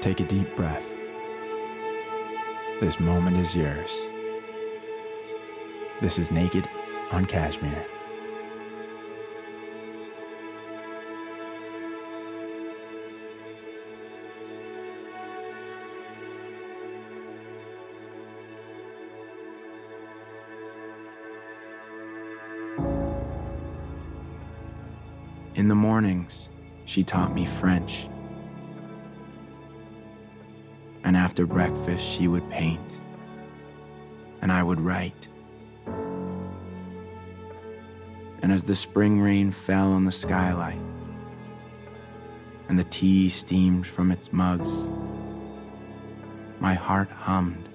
Take a deep breath. This moment is yours. This is Naked on Cashmere. In the mornings, she taught me French. And after breakfast, she would paint, and I would write. And as the spring rain fell on the skylight, and the tea steamed from its mugs, my heart hummed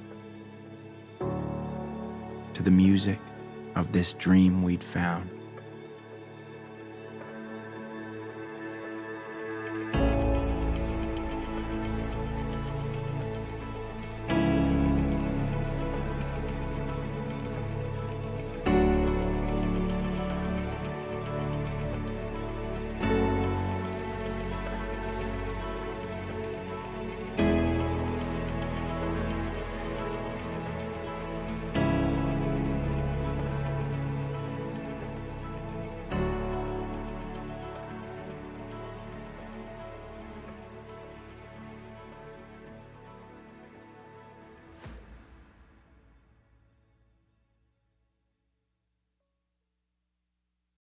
to the music of this dream we'd found.